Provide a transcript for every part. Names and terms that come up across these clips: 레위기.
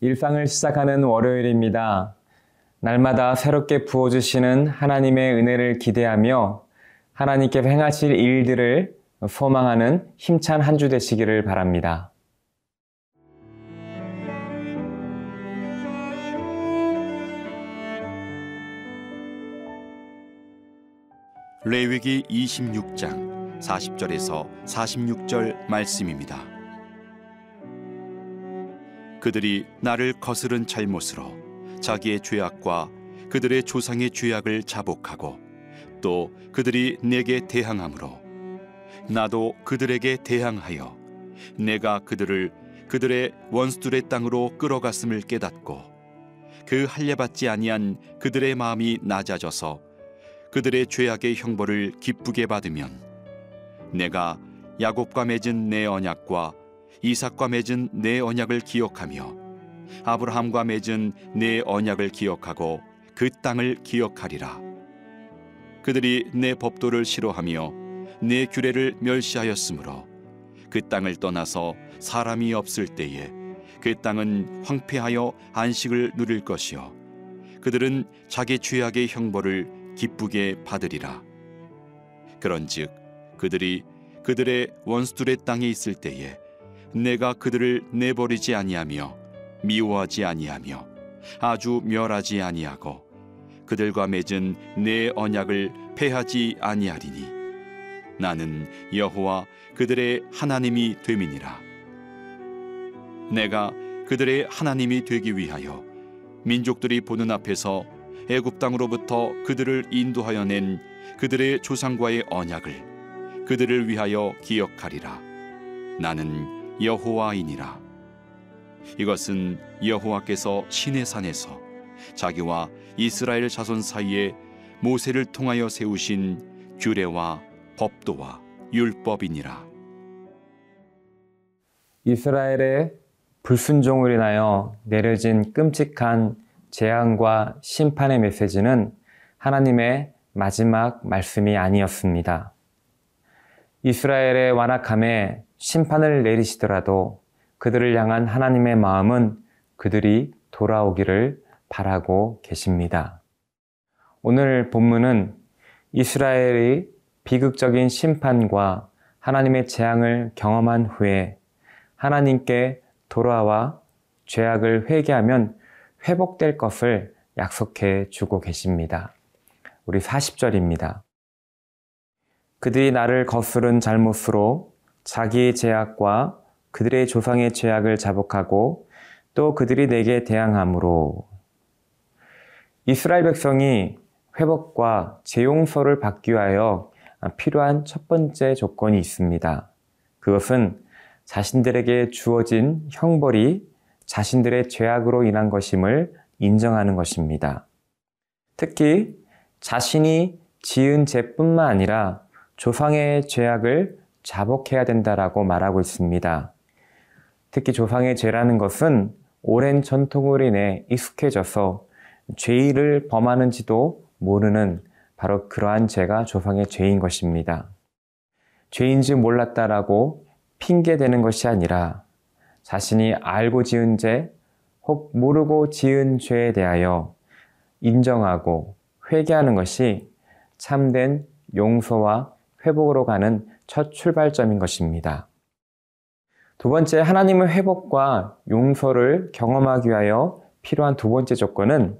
일상을 시작하는 월요일입니다. 날마다 새롭게 부어주시는 하나님의 은혜를 기대하며 하나님께 행하실 일들을 소망하는 힘찬 한 주 되시기를 바랍니다. 레위기 26장 40절에서 46절 말씀입니다. 그들이 나를 거스른 잘못으로 자기의 죄악과 그들의 조상의 죄악을 자복하고 또 그들이 내게 대항함으로 나도 그들에게 대항하여 내가 그들을 그들의 원수들의 땅으로 끌어갔음을 깨닫고 그 할례받지 아니한 그들의 마음이 낮아져서 그들의 죄악의 형벌을 기쁘게 받으면 내가 야곱과 맺은 내 언약과 이삭과 맺은 내 언약을 기억하며 아브라함과 맺은 내 언약을 기억하고 그 땅을 기억하리라. 그들이 내 법도를 싫어하며 내 규례를 멸시하였으므로 그 땅을 떠나서 사람이 없을 때에 그 땅은 황폐하여 안식을 누릴 것이요 그들은 자기 죄악의 형벌을 기쁘게 받으리라. 그런즉 그들이 그들의 원수들의 땅에 있을 때에 내가 그들을 내버리지 아니하며 미워하지 아니하며 아주 멸하지 아니하고 그들과 맺은 내 언약을 폐하지 아니하리니 나는 여호와 그들의 하나님이 됨이니라. 내가 그들의 하나님이 되기 위하여 민족들이 보는 앞에서 애굽 땅으로부터 그들을 인도하여 낸 그들의 조상과의 언약을 그들을 위하여 기억하리라. 나는 여호와이니라. 이것은 여호와께서 시내산에서 자기와 이스라엘 자손 사이에 모세를 통하여 세우신 규례와 법도와 율법이니라. 이스라엘의 불순종으로 인하여 내려진 끔찍한 재앙과 심판의 메시지는 하나님의 마지막 말씀이 아니었습니다. 이스라엘의 완악함에 심판을 내리시더라도 그들을 향한 하나님의 마음은 그들이 돌아오기를 바라고 계십니다. 오늘 본문은 이스라엘이 비극적인 심판과 하나님의 재앙을 경험한 후에 하나님께 돌아와 죄악을 회개하면 회복될 것을 약속해 주고 계십니다. 우리 40절입니다. 그들이 나를 거스른 잘못으로 자기의 죄악과 그들의 조상의 죄악을 자복하고 또 그들이 내게 대항함으로. 이스라엘 백성이 회복과 재용서를 받기 위하여 필요한 첫 번째 조건이 있습니다. 그것은 자신들에게 주어진 형벌이 자신들의 죄악으로 인한 것임을 인정하는 것입니다. 특히 자신이 지은 죄뿐만 아니라 조상의 죄악을 자복해야 된다라고 말하고 있습니다. 특히 조상의 죄라는 것은 오랜 전통으로 인해 익숙해져서 죄를 범하는지도 모르는 바로 그러한 죄가 조상의 죄인 것입니다. 죄인지 몰랐다라고 핑계대는 것이 아니라 자신이 알고 지은 죄 혹 모르고 지은 죄에 대하여 인정하고 회개하는 것이 참된 용서와 회복으로 가는 첫 출발점인 것입니다. 두 번째, 하나님의 회복과 용서를 경험하기 위하여 필요한 두 번째 조건은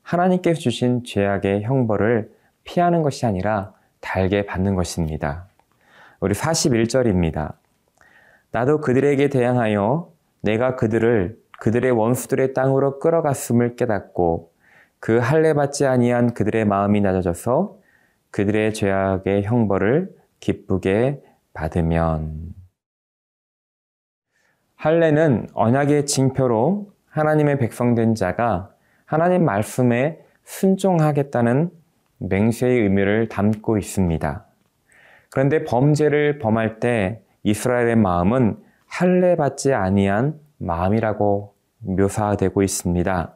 하나님께서 주신 죄악의 형벌을 피하는 것이 아니라 달게 받는 것입니다. 우리 41절입니다. 나도 그들에게 대항하여 내가 그들을 그들의 원수들의 땅으로 끌어갔음을 깨닫고 그 할례받지 아니한 그들의 마음이 낮아져서 그들의 죄악의 형벌을 기쁘게 받으면. 할례는 언약의 징표로 하나님의 백성된 자가 하나님 말씀에 순종하겠다는 맹세의 의미를 담고 있습니다. 그런데 범죄를 범할 때 이스라엘의 마음은 할례받지 아니한 마음이라고 묘사되고 있습니다.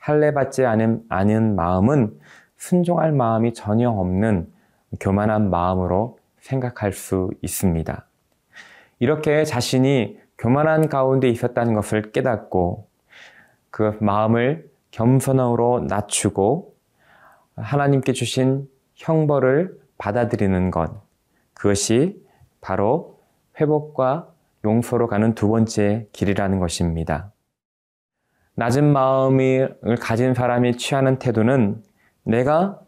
할례받지 않은 마음은 순종할 마음이 전혀 없는 교만한 마음으로 생각할 수 있습니다. 이렇게 자신이 교만한 가운데 있었다는 것을 깨닫고 그 마음을 겸손으로 낮추고 하나님께 주신 형벌을 받아들이는 것, 그것이 바로 회복과 용서로 가는 두 번째 길이라는 것입니다. 낮은 마음을 가진 사람이 취하는 태도는 내가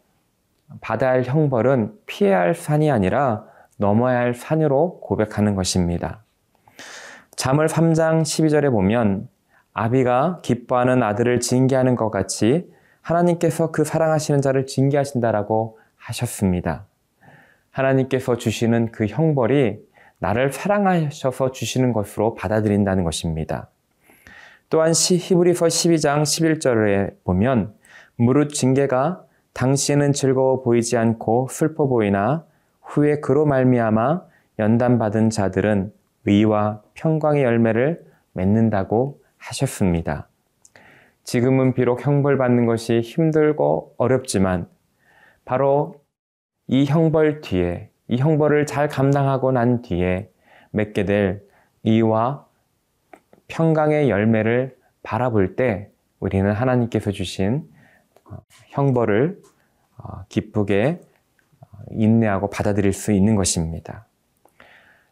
받아야 할 형벌은 피해야 할 산이 아니라 넘어야 할 산으로 고백하는 것입니다. 잠언 3장 12절에 보면 아비가 기뻐하는 아들을 징계하는 것 같이 하나님께서 그 사랑하시는 자를 징계하신다라고 하셨습니다. 하나님께서 주시는 그 형벌이 나를 사랑하셔서 주시는 것으로 받아들인다는 것입니다. 또한 히브리서 12장 11절에 보면 무릇 징계가 당시에는 즐거워 보이지 않고 슬퍼 보이나 후에 그로 말미암아 연단받은 자들은 의와 평강의 열매를 맺는다고 하셨습니다. 지금은 비록 형벌받는 것이 힘들고 어렵지만 바로 이 형벌 뒤에 이 형벌을 잘 감당하고 난 뒤에 맺게 될 의와 평강의 열매를 바라볼 때 우리는 하나님께서 주신 형벌을 기쁘게 인내하고 받아들일 수 있는 것입니다.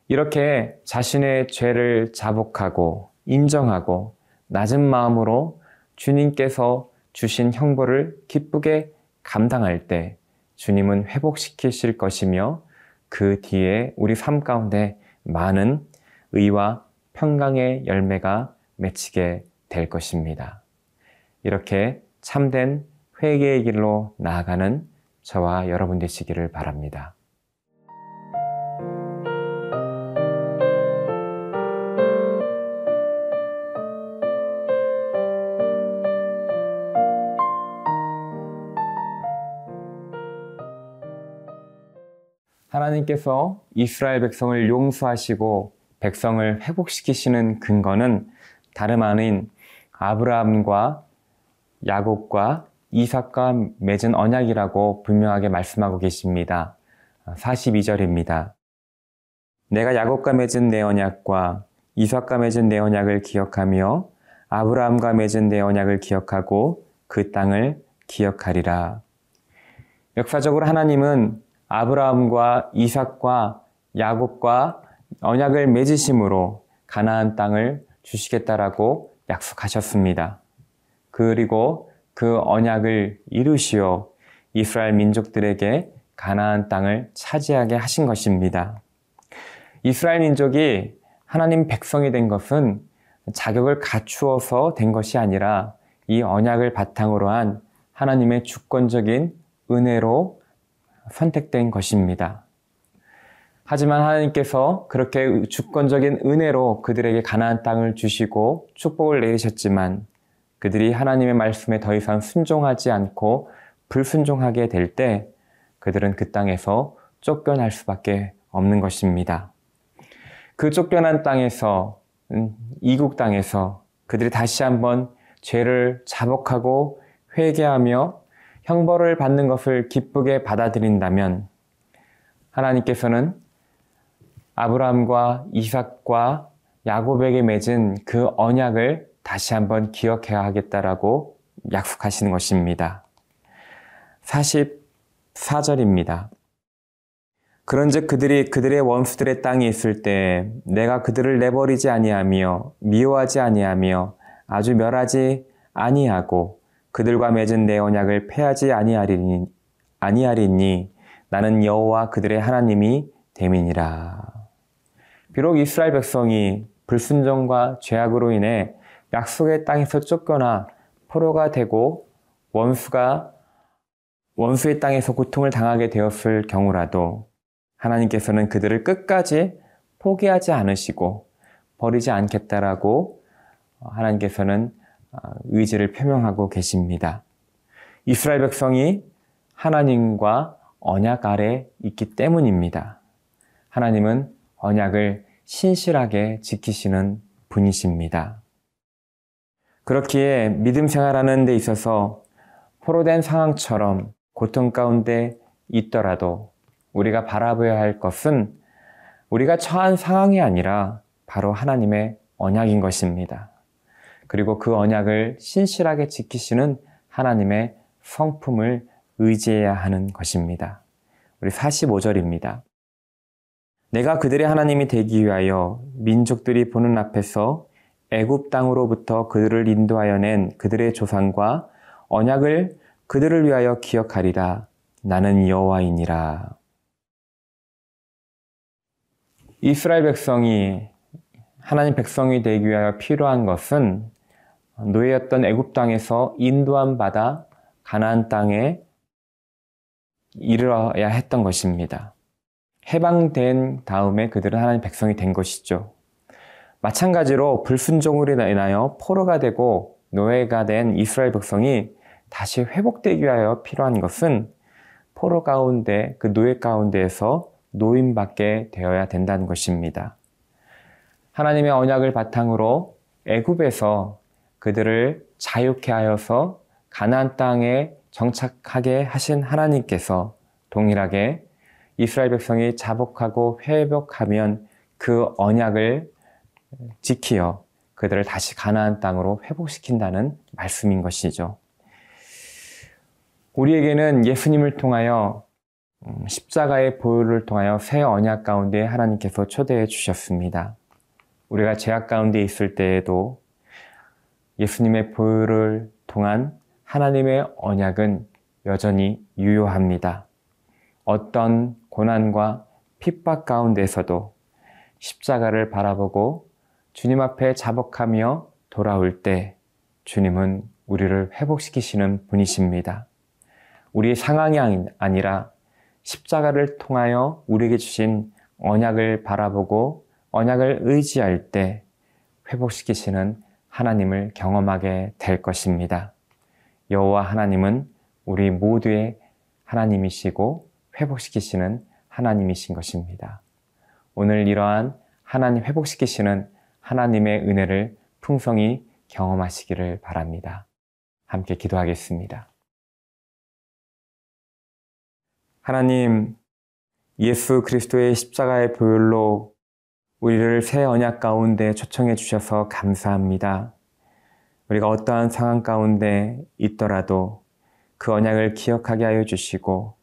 이렇게 자신의 죄를 자복하고 인정하고 낮은 마음으로 주님께서 주신 형벌을 기쁘게 감당할 때 주님은 회복시키실 것이며 그 뒤에 우리 삶 가운데 많은 의와 평강의 열매가 맺히게 될 것입니다. 이렇게 참된 회개의 길로 나아가는 저와 여러분 되시기를 바랍니다. 하나님께서 이스라엘 백성을 용서하시고 백성을 회복시키시는 근거는 다름 아닌 아브라함과 야곱과 이삭과 맺은 언약이라고 분명하게 말씀하고 계십니다. 42절입니다. 내가 야곱과 맺은 내 언약과 이삭과 맺은 내 언약을 기억하며 아브라함과 맺은 내 언약을 기억하고 그 땅을 기억하리라. 역사적으로 하나님은 아브라함과 이삭과 야곱과 언약을 맺으심으로 가나안 땅을 주시겠다라고 약속하셨습니다. 그리고 그 언약을 이루시어 이스라엘 민족들에게 가나안 땅을 차지하게 하신 것입니다. 이스라엘 민족이 하나님 백성이 된 것은 자격을 갖추어서 된 것이 아니라 이 언약을 바탕으로 한 하나님의 주권적인 은혜로 선택된 것입니다. 하지만 하나님께서 그렇게 주권적인 은혜로 그들에게 가나안 땅을 주시고 축복을 내리셨지만 그들이 하나님의 말씀에 더 이상 순종하지 않고 불순종하게 될 때 그들은 그 땅에서 쫓겨날 수밖에 없는 것입니다. 그 쫓겨난 땅에서, 이국 땅에서 그들이 다시 한번 죄를 자복하고 회개하며 형벌을 받는 것을 기쁘게 받아들인다면 하나님께서는 아브라함과 이삭과 야곱에게 맺은 그 언약을 다시 한번 기억해야 하겠다라고 약속하시는 것입니다. 44절입니다. 그런즉 그들이 그들의 원수들의 땅에 있을 때 내가 그들을 내버리지 아니하며 미워하지 아니하며 아주 멸하지 아니하고 그들과 맺은 내 언약을 폐하지 아니하리니 나는 여호와 그들의 하나님이 됨이니라. 비록 이스라엘 백성이 불순종과 죄악으로 인해 약속의 땅에서 쫓겨나 포로가 되고 원수의 땅에서 고통을 당하게 되었을 경우라도 하나님께서는 그들을 끝까지 포기하지 않으시고 버리지 않겠다라고 하나님께서는 의지를 표명하고 계십니다. 이스라엘 백성이 하나님과 언약 아래 있기 때문입니다. 하나님은 언약을 신실하게 지키시는 분이십니다. 그렇기에 믿음 생활하는 데 있어서 포로된 상황처럼 고통 가운데 있더라도 우리가 바라봐야 할 것은 우리가 처한 상황이 아니라 바로 하나님의 언약인 것입니다. 그리고 그 언약을 신실하게 지키시는 하나님의 성품을 의지해야 하는 것입니다. 우리 45절입니다. 내가 그들의 하나님이 되기 위하여 민족들이 보는 앞에서 애굽 땅으로부터 그들을 인도하여 낸 그들의 조상과 언약을 그들을 위하여 기억하리라. 나는 여호와이니라. 이스라엘 백성이 하나님 백성이 되기 위하여 필요한 것은 노예였던 애굽 땅에서 인도함 받아 가나안 땅에 이르러야 했던 것입니다. 해방된 다음에 그들은 하나님 백성이 된 것이죠. 마찬가지로 불순종으로 인하여 포로가 되고 노예가 된 이스라엘 백성이 다시 회복되기 위하여 필요한 것은 포로 가운데, 그 노예 가운데에서 노인받게 되어야 된다는 것입니다. 하나님의 언약을 바탕으로 애굽에서 그들을 자유케 하여서 가나안 땅에 정착하게 하신 하나님께서 동일하게 이스라엘 백성이 자복하고 회복하면 그 언약을 지키어 그들을 다시 가나안 땅으로 회복시킨다는 말씀인 것이죠. 우리에게는 예수님을 통하여 십자가의 보혈을 통하여 새 언약 가운데 하나님께서 초대해 주셨습니다. 우리가 죄악 가운데 있을 때에도 예수님의 보혈을 통한 하나님의 언약은 여전히 유효합니다. 어떤 고난과 핍박 가운데서도 십자가를 바라보고 주님 앞에 자복하며 돌아올 때 주님은 우리를 회복시키시는 분이십니다. 우리의 상황이 아니라 십자가를 통하여 우리에게 주신 언약을 바라보고 언약을 의지할 때 회복시키시는 하나님을 경험하게 될 것입니다. 여호와 하나님은 우리 모두의 하나님이시고 회복시키시는 하나님이신 것입니다. 오늘 이러한 하나님 회복시키시는 하나님의 은혜를 풍성히 경험하시기를 바랍니다. 함께 기도하겠습니다. 하나님, 예수 그리스도의 십자가의 보혈로 우리를 새 언약 가운데 초청해 주셔서 감사합니다. 우리가 어떠한 상황 가운데 있더라도 그 언약을 기억하게 하여 주시고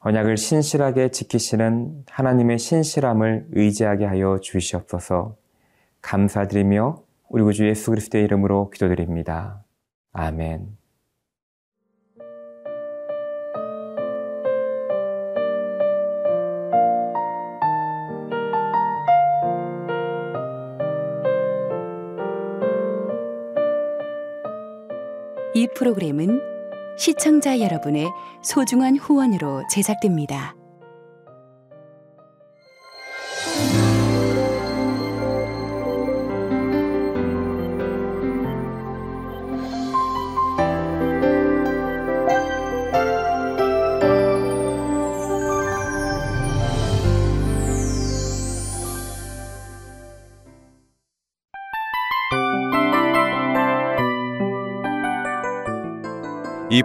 언약을 신실하게 지키시는 하나님의 신실함을 의지하게 하여 주시옵소서. 감사드리며 우리 구주 예수 그리스도의 이름으로 기도드립니다. 아멘. 이 프로그램은 시청자 여러분의 소중한 후원으로 제작됩니다. 이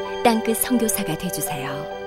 땅끝 선교사가 되어주세요.